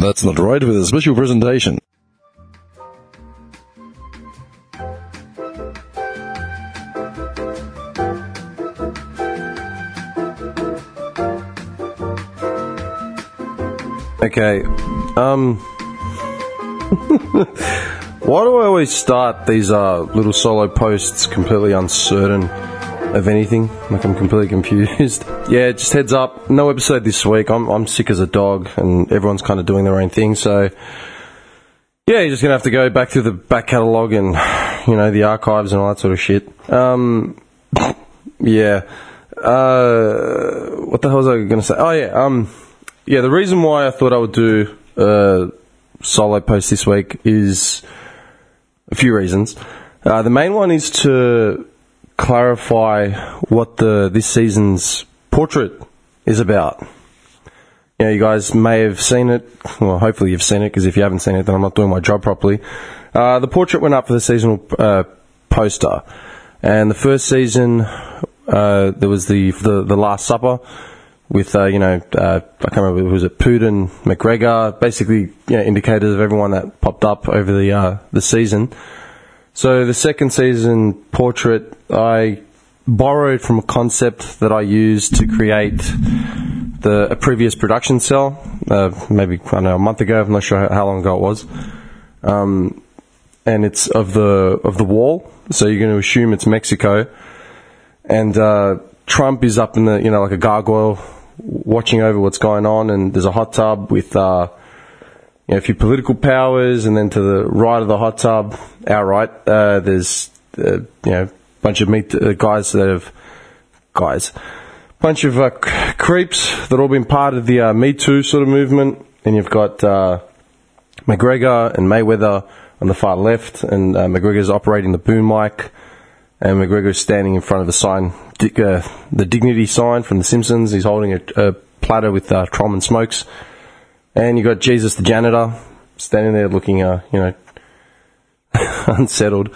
That's not right with a special presentation. Okay, why do I always start these little solo posts completely uncertain of anything? Like, I'm completely confused. Yeah, just heads up, no episode this week. I'm sick as a dog, and everyone's kind of doing their own thing, so... yeah, you're just going to have to go back through the back catalogue and, you know, the archives and all that sort of shit. Yeah. What the hell was I going to say? Oh, yeah, yeah, the reason why I thought I would do a solo post this week is a few reasons. The main one is to clarify what this season's portrait is about. You know, you guys may have seen it. Well, hopefully you've seen it, because if you haven't seen it, then I'm not doing my job properly. The portrait went up for the seasonal poster. And the first season, there was the Last Supper, with, I can't remember, was it Putin, McGregor, basically, you know, indicators of everyone that popped up over the season. So the second season portrait, I borrowed from a concept that I used to create a previous production cell, maybe, I don't know, a month ago, I'm not sure how long ago it was. And it's of the wall, so you're going to assume it's Mexico. And Trump is up in the, you know, like a gargoyle, watching over what's going on, and there's a hot tub with a few political powers, and then to the right of the hot tub, our right, there's a bunch of creeps that all been part of the Me Too sort of movement, and you've got McGregor and Mayweather on the far left, and McGregor's operating the boom mic, and McGregor's standing in front of the sign, the dignity sign from The Simpsons. He's holding a platter with Trollman smokes. And you got Jesus the janitor standing there looking, unsettled.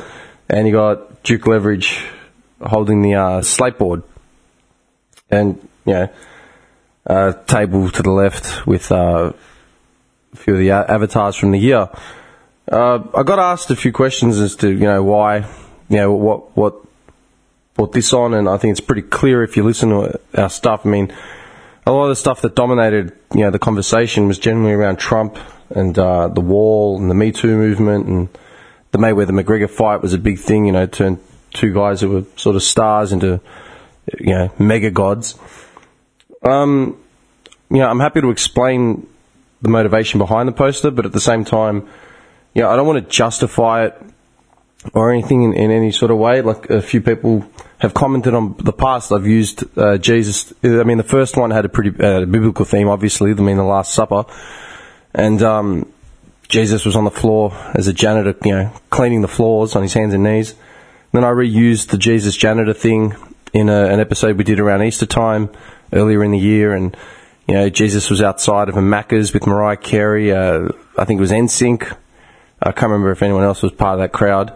And you got Duke Leverage holding the slate board. And, a table to the left with a few of the avatars from the year. I got asked a few questions as to, why... what brought this on, and I think it's pretty clear if you listen to our stuff. I mean, a lot of the stuff that dominated, the conversation was generally around Trump and the wall and the Me Too movement, and the Mayweather-McGregor fight was a big thing, turned two guys who were sort of stars into, mega gods. I'm happy to explain the motivation behind the poster, but at the same time, I don't want to justify it or anything in any sort of way. Like, a few people have commented on the past, I've used Jesus. I mean, the first one had a pretty biblical theme, obviously, the Last Supper. And Jesus was on the floor as a janitor, cleaning the floors on his hands and knees. And then I reused the Jesus janitor thing in an episode we did around Easter time earlier in the year. And, Jesus was outside of a Macca's with Mariah Carey. I think it was NSYNC. I can't remember if anyone else was part of that crowd.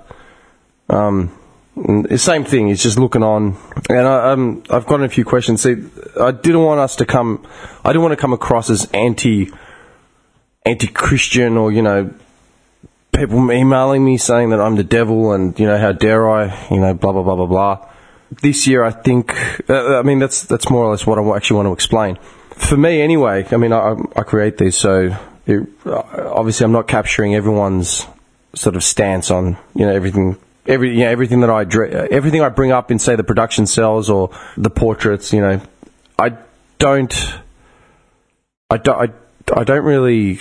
The same thing, it's just looking on. And I've gotten a few questions. See, I didn't want to come across as anti-Christian, or, people emailing me saying that I'm the devil and, how dare I, blah, blah, blah, blah, blah. This year, I think, that's more or less what I actually want to explain. For me, anyway, I create these, so obviously I'm not capturing everyone's sort of stance on, everything... everything that everything I bring up in, say, the production cells or the portraits, I don't really,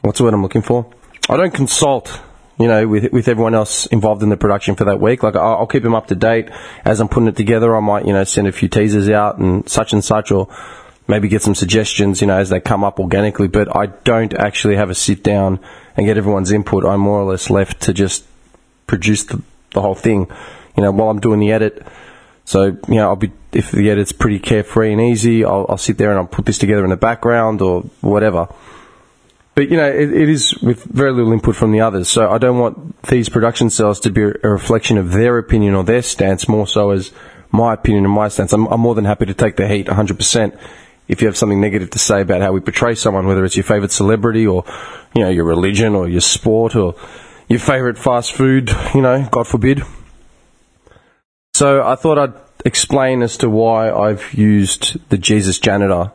what's the word I'm looking for? I don't consult, with everyone else involved in the production for that week. Like, I'll keep them up to date as I'm putting it together. I might, send a few teasers out and such, or maybe get some suggestions, as they come up organically, but I don't actually have a sit down and get everyone's input. I'm more or less left to just produce the whole thing, while I'm doing the edit. So, if the edit's pretty carefree and easy, I'll sit there and I'll put this together in the background or whatever. But, it is with very little input from the others. So I don't want these production cells to be a reflection of their opinion or their stance, more so as my opinion and my stance. I'm more than happy to take the heat 100%. if you have something negative to say about how we portray someone, whether it's your favourite celebrity or, you know, your religion or your sport or your favourite fast food, you know, God forbid. So I thought I'd explain as to why I've used the Jesus janitor,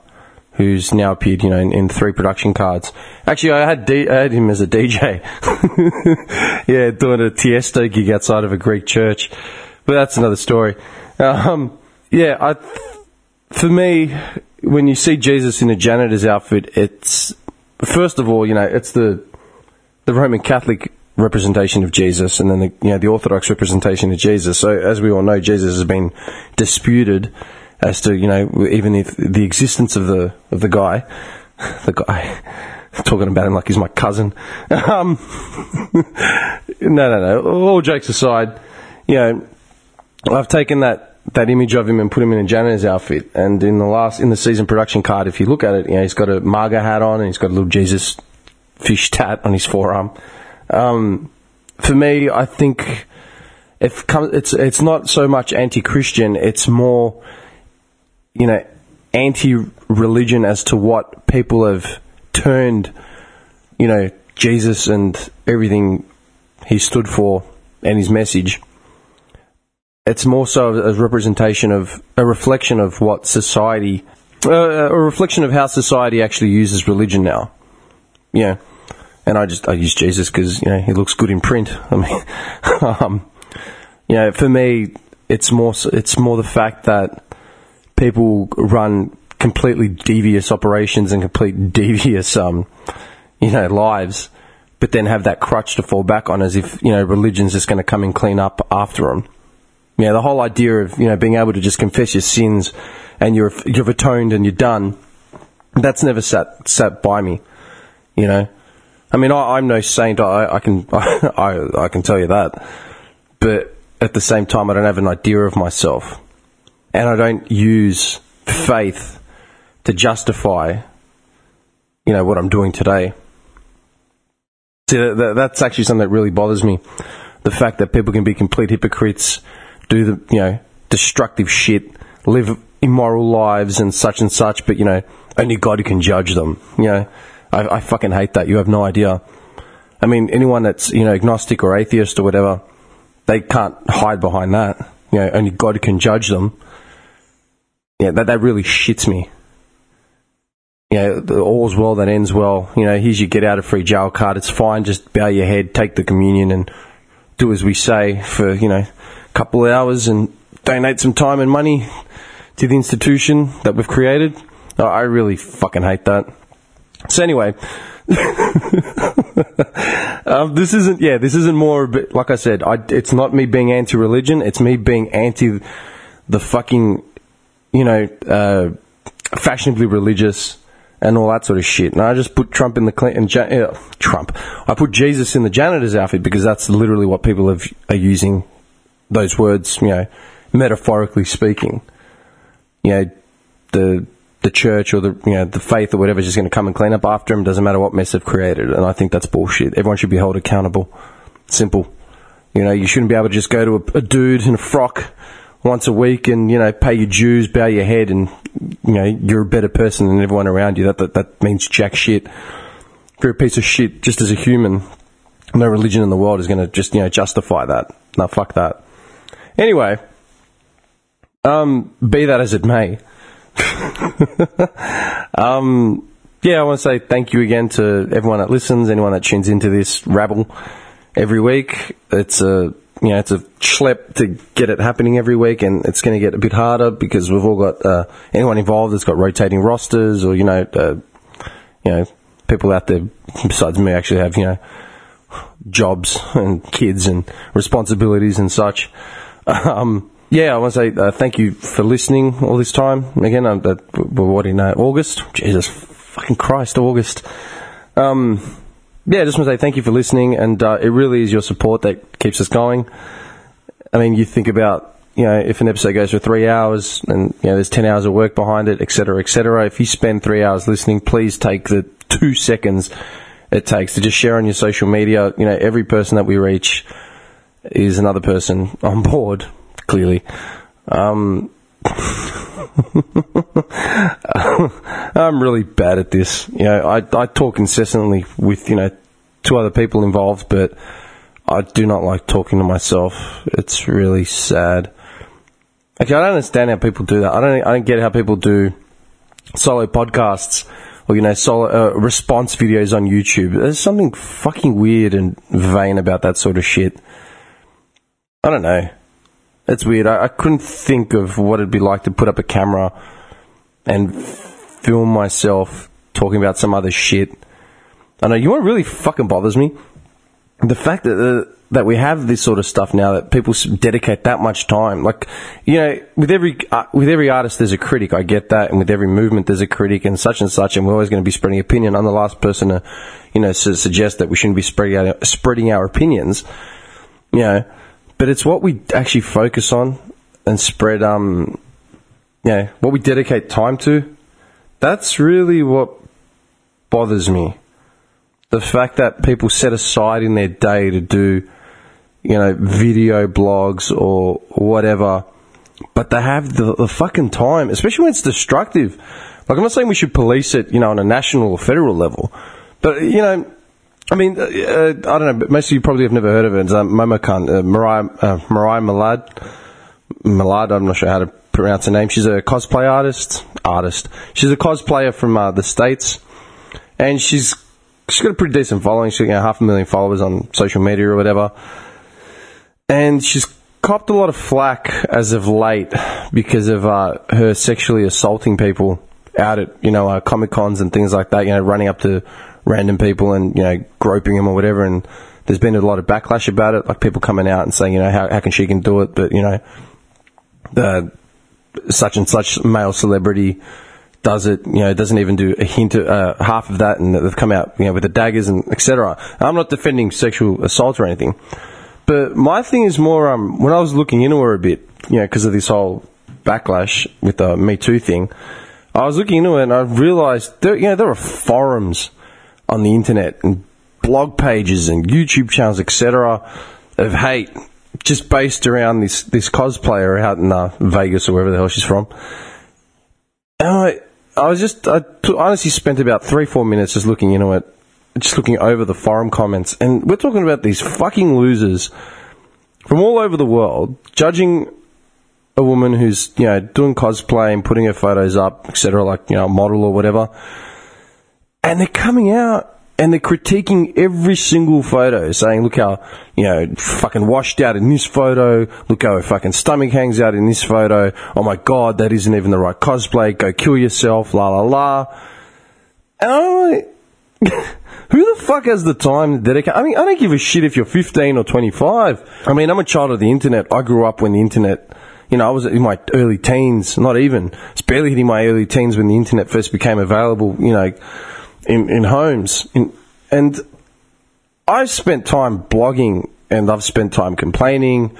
who's now appeared, you know, in three production cards. Actually, I had him as a DJ. Yeah, doing a Tiësto gig outside of a Greek church. But that's another story. For me, when you see Jesus in a janitor's outfit, it's, first of all, you know, it's the Roman Catholic representation of Jesus, and then the Orthodox representation of Jesus. So, as we all know, Jesus has been disputed as to, you know, even if the existence of the guy. The guy. I'm talking about him like he's my cousin. No. All jokes aside, you know, I've taken that image of him and put him in a janitor's outfit. And in the season production card, if you look at it, you know, he's got a MAGA hat on and he's got a little Jesus fish tat on his forearm. For me, I think it's not so much anti-Christian, it's more, you know, anti-religion as to what people have turned, you know, Jesus and everything he stood for and his message. It's more so a representation of, a reflection of what society, a reflection of how society actually uses religion now. Yeah. And I use Jesus because, you know, he looks good in print. I mean, you know, for me, it's more the fact that people run completely devious operations and complete devious, you know, lives, but then have that crutch to fall back on as if, you know, religion's just going to come and clean up after them. You know, the whole idea of, you know, being able to just confess your sins and you've atoned and you're done, that's never sat by me, you know. I mean, I'm no saint, I can tell you that, but at the same time, I don't have an idea of myself. And I don't use faith to justify, you know, what I'm doing today. See, that's actually something that really bothers me. The fact that people can be complete hypocrites, do the, you know, destructive shit, live immoral lives and such, but, you know, only God can judge them. You know, I fucking hate that. You have no idea. I mean, anyone that's, you know, agnostic or atheist or whatever, they can't hide behind that. You know, only God can judge them. Yeah, that really shits me. You know, all's well that ends well. You know, here's your get out of free jail card. It's fine. Just bow your head, take the communion, and do as we say for, you know, a couple of hours, and donate some time and money to the institution that we've created. Oh, I really fucking hate that. So anyway, this isn't more, but like I said, it's not me being anti-religion, it's me being anti the fucking, you know, fashionably religious and all that sort of shit. And I just put I put Jesus in the janitor's outfit because that's literally what people are using those words, you know, metaphorically speaking. You know, the church or the, you know, the faith or whatever is just going to come and clean up after him. Doesn't matter what mess they've created. And I think that's bullshit. Everyone should be held accountable. Simple. You know, you shouldn't be able to just go to a dude in a frock once a week and, you know, pay your dues, bow your head, and, you know, you're a better person than everyone around you. That means jack shit. If you're a piece of shit just as a human, no religion in the world is going to just, you know, justify that. No, fuck that. Anyway, be that as it may. I want to say thank you again to everyone that listens, anyone that tunes into this rabble every week. It's a, you know, it's a schlep to get it happening every week, and it's going to get a bit harder because we've all got anyone involved that's got rotating rosters, or, you know, people out there besides me actually have, you know, jobs and kids and responsibilities and such. Yeah, I want to say thank you for listening all this time. Again, August? Jesus fucking Christ, August. I just want to say thank you for listening, and it really is your support that keeps us going. I mean, you think about, you know, if an episode goes for 3 hours and, you know, there's 10 hours of work behind it, etc., etc. If you spend 3 hours listening, please take the 2 seconds it takes to just share on your social media. You know, every person that we reach is another person on board. Clearly. I'm really bad at this. You know, I talk incessantly with, you know, two other people involved, but I do not like talking to myself. It's really sad. Okay, I don't understand how people do that. I don't get how people do solo podcasts or, you know, solo response videos on YouTube. There's something fucking weird and vain about that sort of shit. I don't know. It's weird. I couldn't think of what it'd be like to put up a camera and film myself talking about some other shit. I know, you know what really fucking bothers me? The fact that we have this sort of stuff now, that people dedicate that much time. Like, you know, with every artist there's a critic, I get that, and with every movement there's a critic and such, and we're always going to be spreading opinion. I'm the last person to, you know, suggest that we shouldn't be spreading our opinions, you know. But it's what we actually focus on and spread, you know, what we dedicate time to. That's really what bothers me. The fact that people set aside in their day to do, you know, video blogs or whatever, but they have the fucking time, especially when it's destructive. Like, I'm not saying we should police it, you know, on a national or federal level, but, you know, I mean, I don't know, but most of you probably have never heard of it. It's Momokan, Mariah Millard, I'm not sure how to pronounce her name. She's a cosplay artist. She's a cosplayer from the States, and she's got a pretty decent following. She's got, you know, 500,000 followers on social media or whatever, and she's copped a lot of flack as of late because of her sexually assaulting people out at, you know, Comic-Cons and things like that, you know, running up to random people and, you know, groping them or whatever, and there's been a lot of backlash about it, like people coming out and saying, you know, how can she can do it, but, you know, such and such male celebrity does it, you know, doesn't even do a hint of half of that, and they've come out, you know, with the daggers and etc. I'm not defending sexual assault or anything, but my thing is more, when I was looking into her a bit, you know, because of this whole backlash with the Me Too thing, I was looking into it and I realised, you know, there are forums on the internet and blog pages and YouTube channels, etc., of hate just based around this cosplayer out in Vegas or wherever the hell she's from. And I honestly spent about 3-4 minutes just looking into it, just looking over the forum comments, and we're talking about these fucking losers from all over the world judging a woman who's, you know, doing cosplay and putting her photos up, etc., like, you know, a model or whatever. And they're coming out and they're critiquing every single photo, saying, look how, you know, fucking washed out in this photo. Look how her fucking stomach hangs out in this photo. Oh my God, that isn't even the right cosplay. Go kill yourself, la la la. And I'm like, who the fuck has the time to dedicate? I mean, I don't give a shit if you're 15 or 25. I mean, I'm a child of the internet. I grew up when the internet, you know, I was in my early teens, not even. It's barely hitting my early teens when the internet first became available, you know, in homes, and I've spent time blogging, and I've spent time complaining,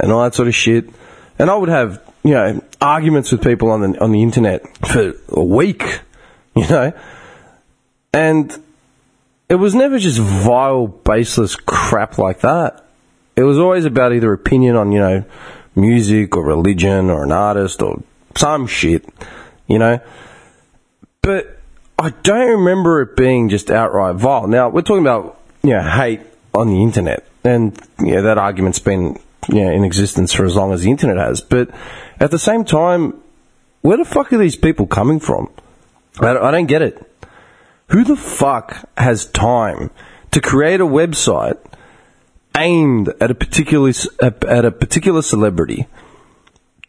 and all that sort of shit, and I would have, you know, arguments with people on the internet for a week, you know, and it was never just vile, baseless crap like that. It was always about either opinion on, you know, music or religion or an artist or some shit, you know, but I don't remember it being just outright vile. Now, we're talking about, you know, hate on the internet. And, you know, that argument's been, you know, in existence for as long as the internet has. But at the same time, where the fuck are these people coming from? I don't get it. Who the fuck has time to create a website aimed at a particular celebrity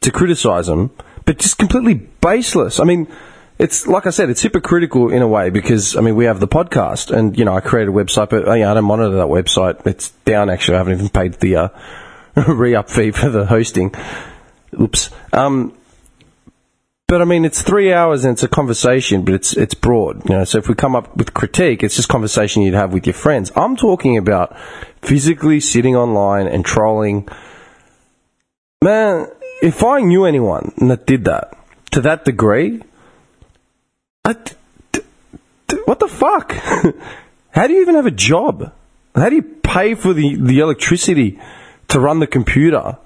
to criticize them, but just completely baseless? I mean, it's, like I said, it's hypocritical in a way because, I mean, we have the podcast and, you know, I created a website, but I don't monitor that website. It's down, actually. I haven't even paid the re-up fee for the hosting. Oops. But, I mean, it's 3 hours and it's a conversation, but it's broad. You know, so if we come up with critique, it's just conversation you'd have with your friends. I'm talking about physically sitting online and trolling. Man, if I knew anyone that did that to that degree, what the fuck? How do you even have a job? How do you pay for the electricity to run the computer?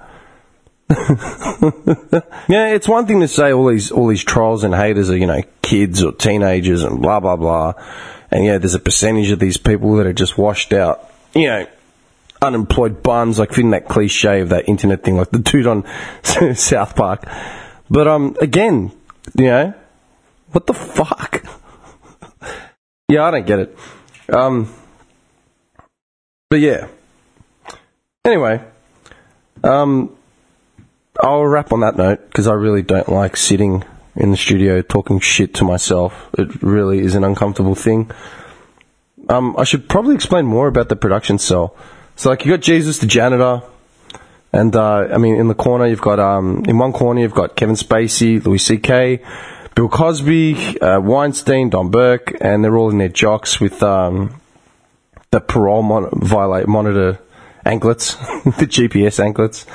Yeah, it's one thing to say all these trolls and haters are, you know, kids or teenagers and blah, blah, blah. And, yeah, there's a percentage of these people that are just washed out, you know, unemployed bums, like fitting that cliche of that internet thing, like the dude on South Park. But, again, you know, what the fuck? Yeah, I don't get it. But, yeah. Anyway, I'll wrap on that note, because I really don't like sitting in the studio talking shit to myself. It really is an uncomfortable thing. I should probably explain more about the production cell. So, like, you got Jesus, the janitor, and, I mean, in the corner, you've got, in one corner, you've got Kevin Spacey, Louis C.K., Bill Cosby, Weinstein, Don Burke, and they're all in their jocks with the parole monitor anklets, the GPS anklets,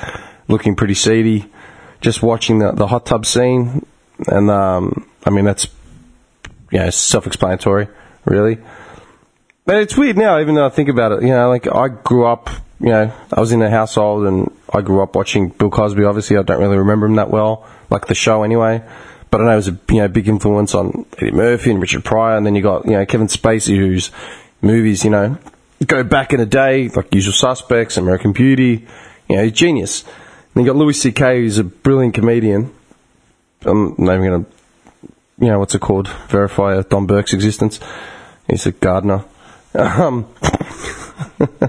looking pretty seedy, just watching the hot tub scene. And, I mean, that's, you know, self-explanatory, really. But it's weird now, even though I think about it, you know, like, I grew up, you know, I was in a household and I grew up watching Bill Cosby. Obviously, I don't really remember him that well, like the show anyway. But I know it was a, you know, big influence on Eddie Murphy and Richard Pryor. And then you got, you know, Kevin Spacey, whose movies, you know, go back in a day, like Usual Suspects, American Beauty, you know, he's genius. And you got Louis C.K., who's a brilliant comedian. I'm not even going to, you know, what's it called? Verify Don Burke's existence. He's a gardener. Actually,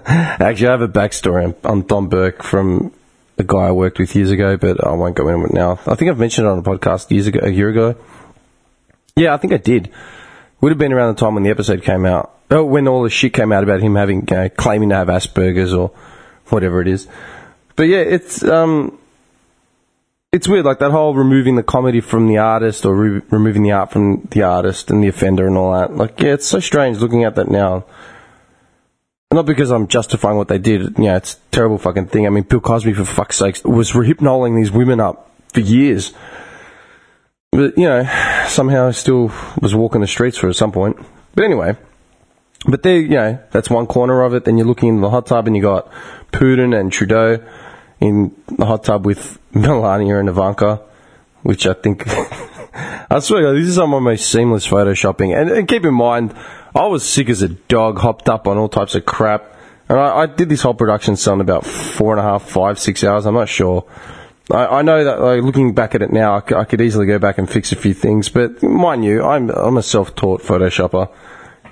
I have a backstory on Don Burke from a guy I worked with years ago, but I won't go into it now. I think I've mentioned it on a podcast a year ago. Yeah, I think I did. Would have been around the time when the episode came out. Oh, when all the shit came out about him having, you know, claiming to have Asperger's or whatever it is. But yeah, it's weird, like that whole removing the comedy from the artist or removing the art from the artist and the offender and all that. Like, yeah, it's so strange looking at that now. Not because I'm justifying what they did. You know, it's a terrible fucking thing. I mean, Bill Cosby, for fuck's sake, was rehypnoling these women up for years. But, you know, somehow still was walking the streets for at some point. But anyway, but there, you know, that's one corner of it. Then you're looking into the hot tub and you got Putin and Trudeau in the hot tub with Melania and Ivanka, which I think... I swear to God, this is some of my most seamless photoshopping. And keep in mind, I was sick as a dog, hopped up on all types of crap. And I did this whole production cell in about 4.5, 5, 6 hours. I'm not sure. I know that, like, looking back at it now, I could easily go back and fix a few things. But mind you, I'm a self-taught photoshopper.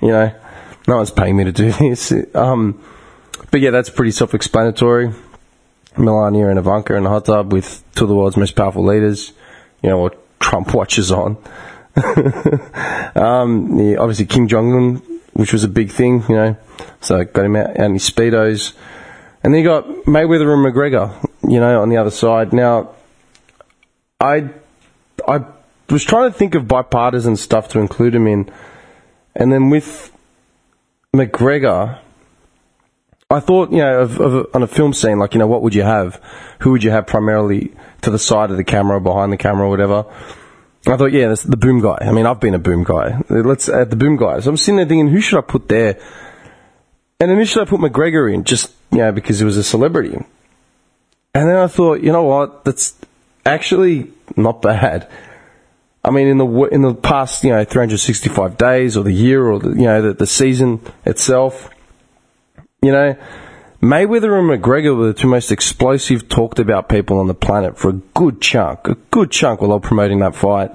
You know, no one's paying me to do this. But yeah, that's pretty self-explanatory. Melania and Ivanka in the hot tub with two of the world's most powerful leaders, you know, what Trump watches on. Yeah, obviously Kim Jong-un, which was a big thing, you know, so got him out in his Speedos. And then you got Mayweather and McGregor, you know, on the other side. Now, I was trying to think of bipartisan stuff to include him in. And then with McGregor... I thought, you know, on a film scene, like, you know, what would you have? Who would you have primarily to the side of the camera, behind the camera, or whatever? And I thought, yeah, that's the boom guy. I mean, I've been a boom guy. Let's add the boom guy. So I'm sitting there thinking, who should I put there? And initially I put McGregor in, just, you know, because he was a celebrity. And then I thought, you know what? That's actually not bad. I mean, in the past, you know, 365 days, or the year, or the, you know, the season itself... You know, Mayweather and McGregor were the two most explosive, talked-about people on the planet for a good chunk while they were promoting that fight.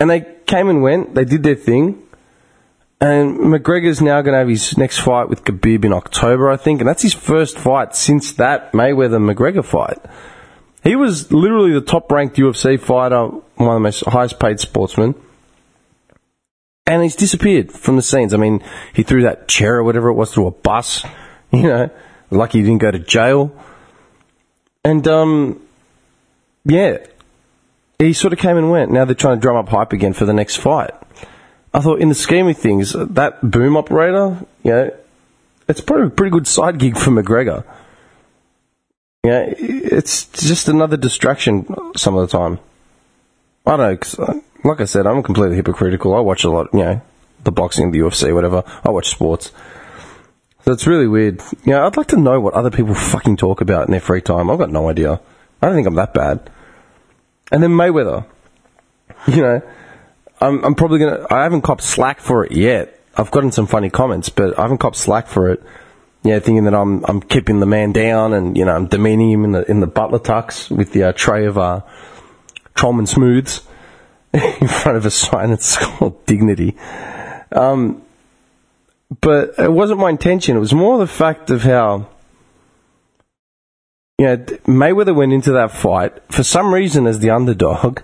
And they came and went, they did their thing, and McGregor's now going to have his next fight with Khabib in October, I think, and that's his first fight since that Mayweather-McGregor fight. He was literally the top-ranked UFC fighter, one of the most highest-paid sportsmen. And he's disappeared from the scenes. I mean, he threw that chair or whatever it was through a bus. You know, lucky he didn't go to jail. And, yeah, he sort of came and went. Now they're trying to drum up hype again for the next fight. I thought, in the scheme of things, that boom operator, you know, it's probably a pretty good side gig for McGregor. You know, it's just another distraction some of the time. I don't know, 'cause like I said, I'm completely hypocritical. I watch a lot, you know, the boxing, the UFC, whatever. I watch sports. So it's really weird. You know, I'd like to know what other people fucking talk about in their free time. I've got no idea. I don't think I'm that bad. And then Mayweather, you know, I'm probably going to... I haven't copped slack for it yet. I've gotten some funny comments, but I haven't copped slack for it. Yeah, thinking that I'm keeping the man down and, you know, I'm demeaning him in the butler tux with the tray of Trollman Smooths in front of a sign that's called Dignity. But it wasn't my intention. It was more the fact of how, you know, Mayweather went into that fight for some reason as the underdog.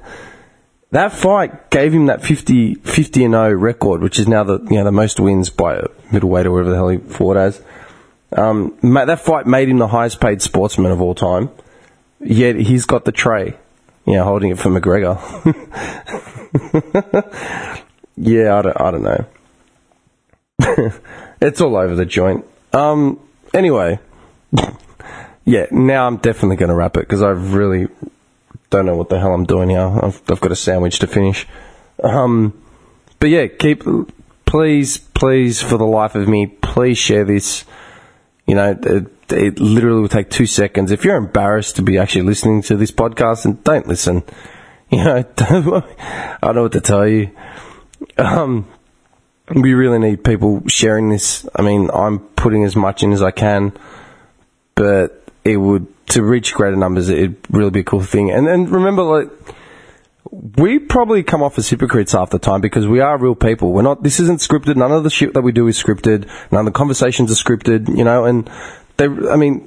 That fight gave him that 50-0 record, which is now the most wins by a middleweight or whatever the hell he fought as. That fight made him the highest paid sportsman of all time, yet he's got the tray, you know, holding it for McGregor. Yeah, I don't know. It's all over the joint. Anyway, yeah, now I'm definitely going to wrap it because I really don't know what the hell I'm doing here. I've got a sandwich to finish. But yeah, please, for the life of me, please share this. You know, it literally will take 2 seconds. If you're embarrassed to be actually listening to this podcast, then don't listen. You know, I don't know what to tell you. We really need people sharing this. I mean, I'm putting as much in as I can, but to reach greater numbers, it'd really be a cool thing. And remember, like, we probably come off as hypocrites half the time because we are real people. We're not. This isn't scripted. None of the shit that we do is scripted. None of the conversations are scripted. You know, and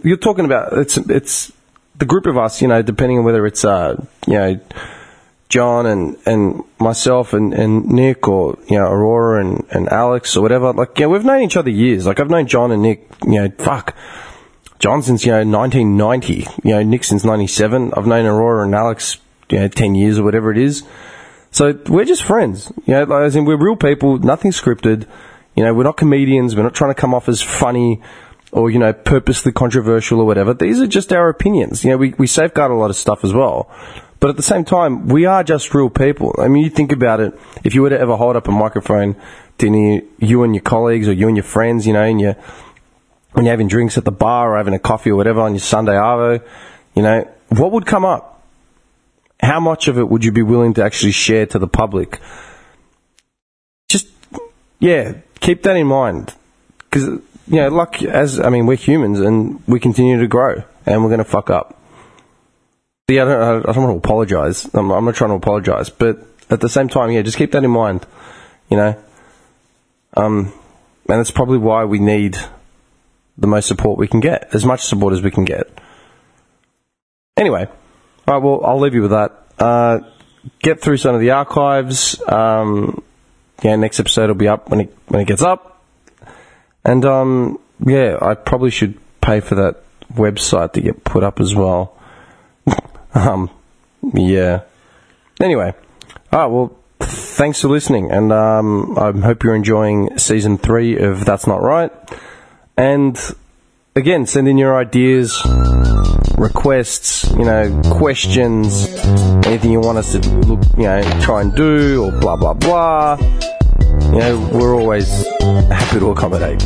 you're talking about it's the group of us. You know, depending on whether it's you know, John and myself and Nick or, you know, Aurora and Alex or whatever. Like, yeah, we've known each other years. Like, I've known John and Nick. You know, fuck. John since, you know, 1990. You know, Nick since 97. I've known Aurora and Alex, you know, 10 years or whatever it is. So we're just friends. You know, like, as in, we're real people, nothing scripted. You know, we're not comedians. We're not trying to come off as funny or, you know, purposely controversial or whatever. These are just our opinions. You know, we safeguard a lot of stuff as well. But at the same time, we are just real people. I mean, you think about it. If you were to ever hold up a microphone to you and your colleagues or you and your friends, you know, when you're having drinks at the bar or having a coffee or whatever on your Sunday arvo, you know, what would come up? How much of it would you be willing to actually share to the public? Just, yeah, keep that in mind. Because, you know, we're humans and we continue to grow and we're going to fuck up. Yeah, I don't want to apologize. I'm not trying to apologize. But at the same time, yeah, just keep that in mind, you know. And that's probably why we need the most support we can get, as much support as we can get. Anyway. All right, well, I'll leave you with that. Get through some of the archives. Yeah, next episode will be up when it gets up. And, yeah, I probably should pay for that website to get put up as well. Yeah. Anyway. All right, well, thanks for listening. And I hope you're enjoying Season 3 of That's Not Right. And, again, send in your ideas, requests, you know, questions, anything you want us to look, you know, try and do, or blah, blah, blah. You know, we're always happy to accommodate.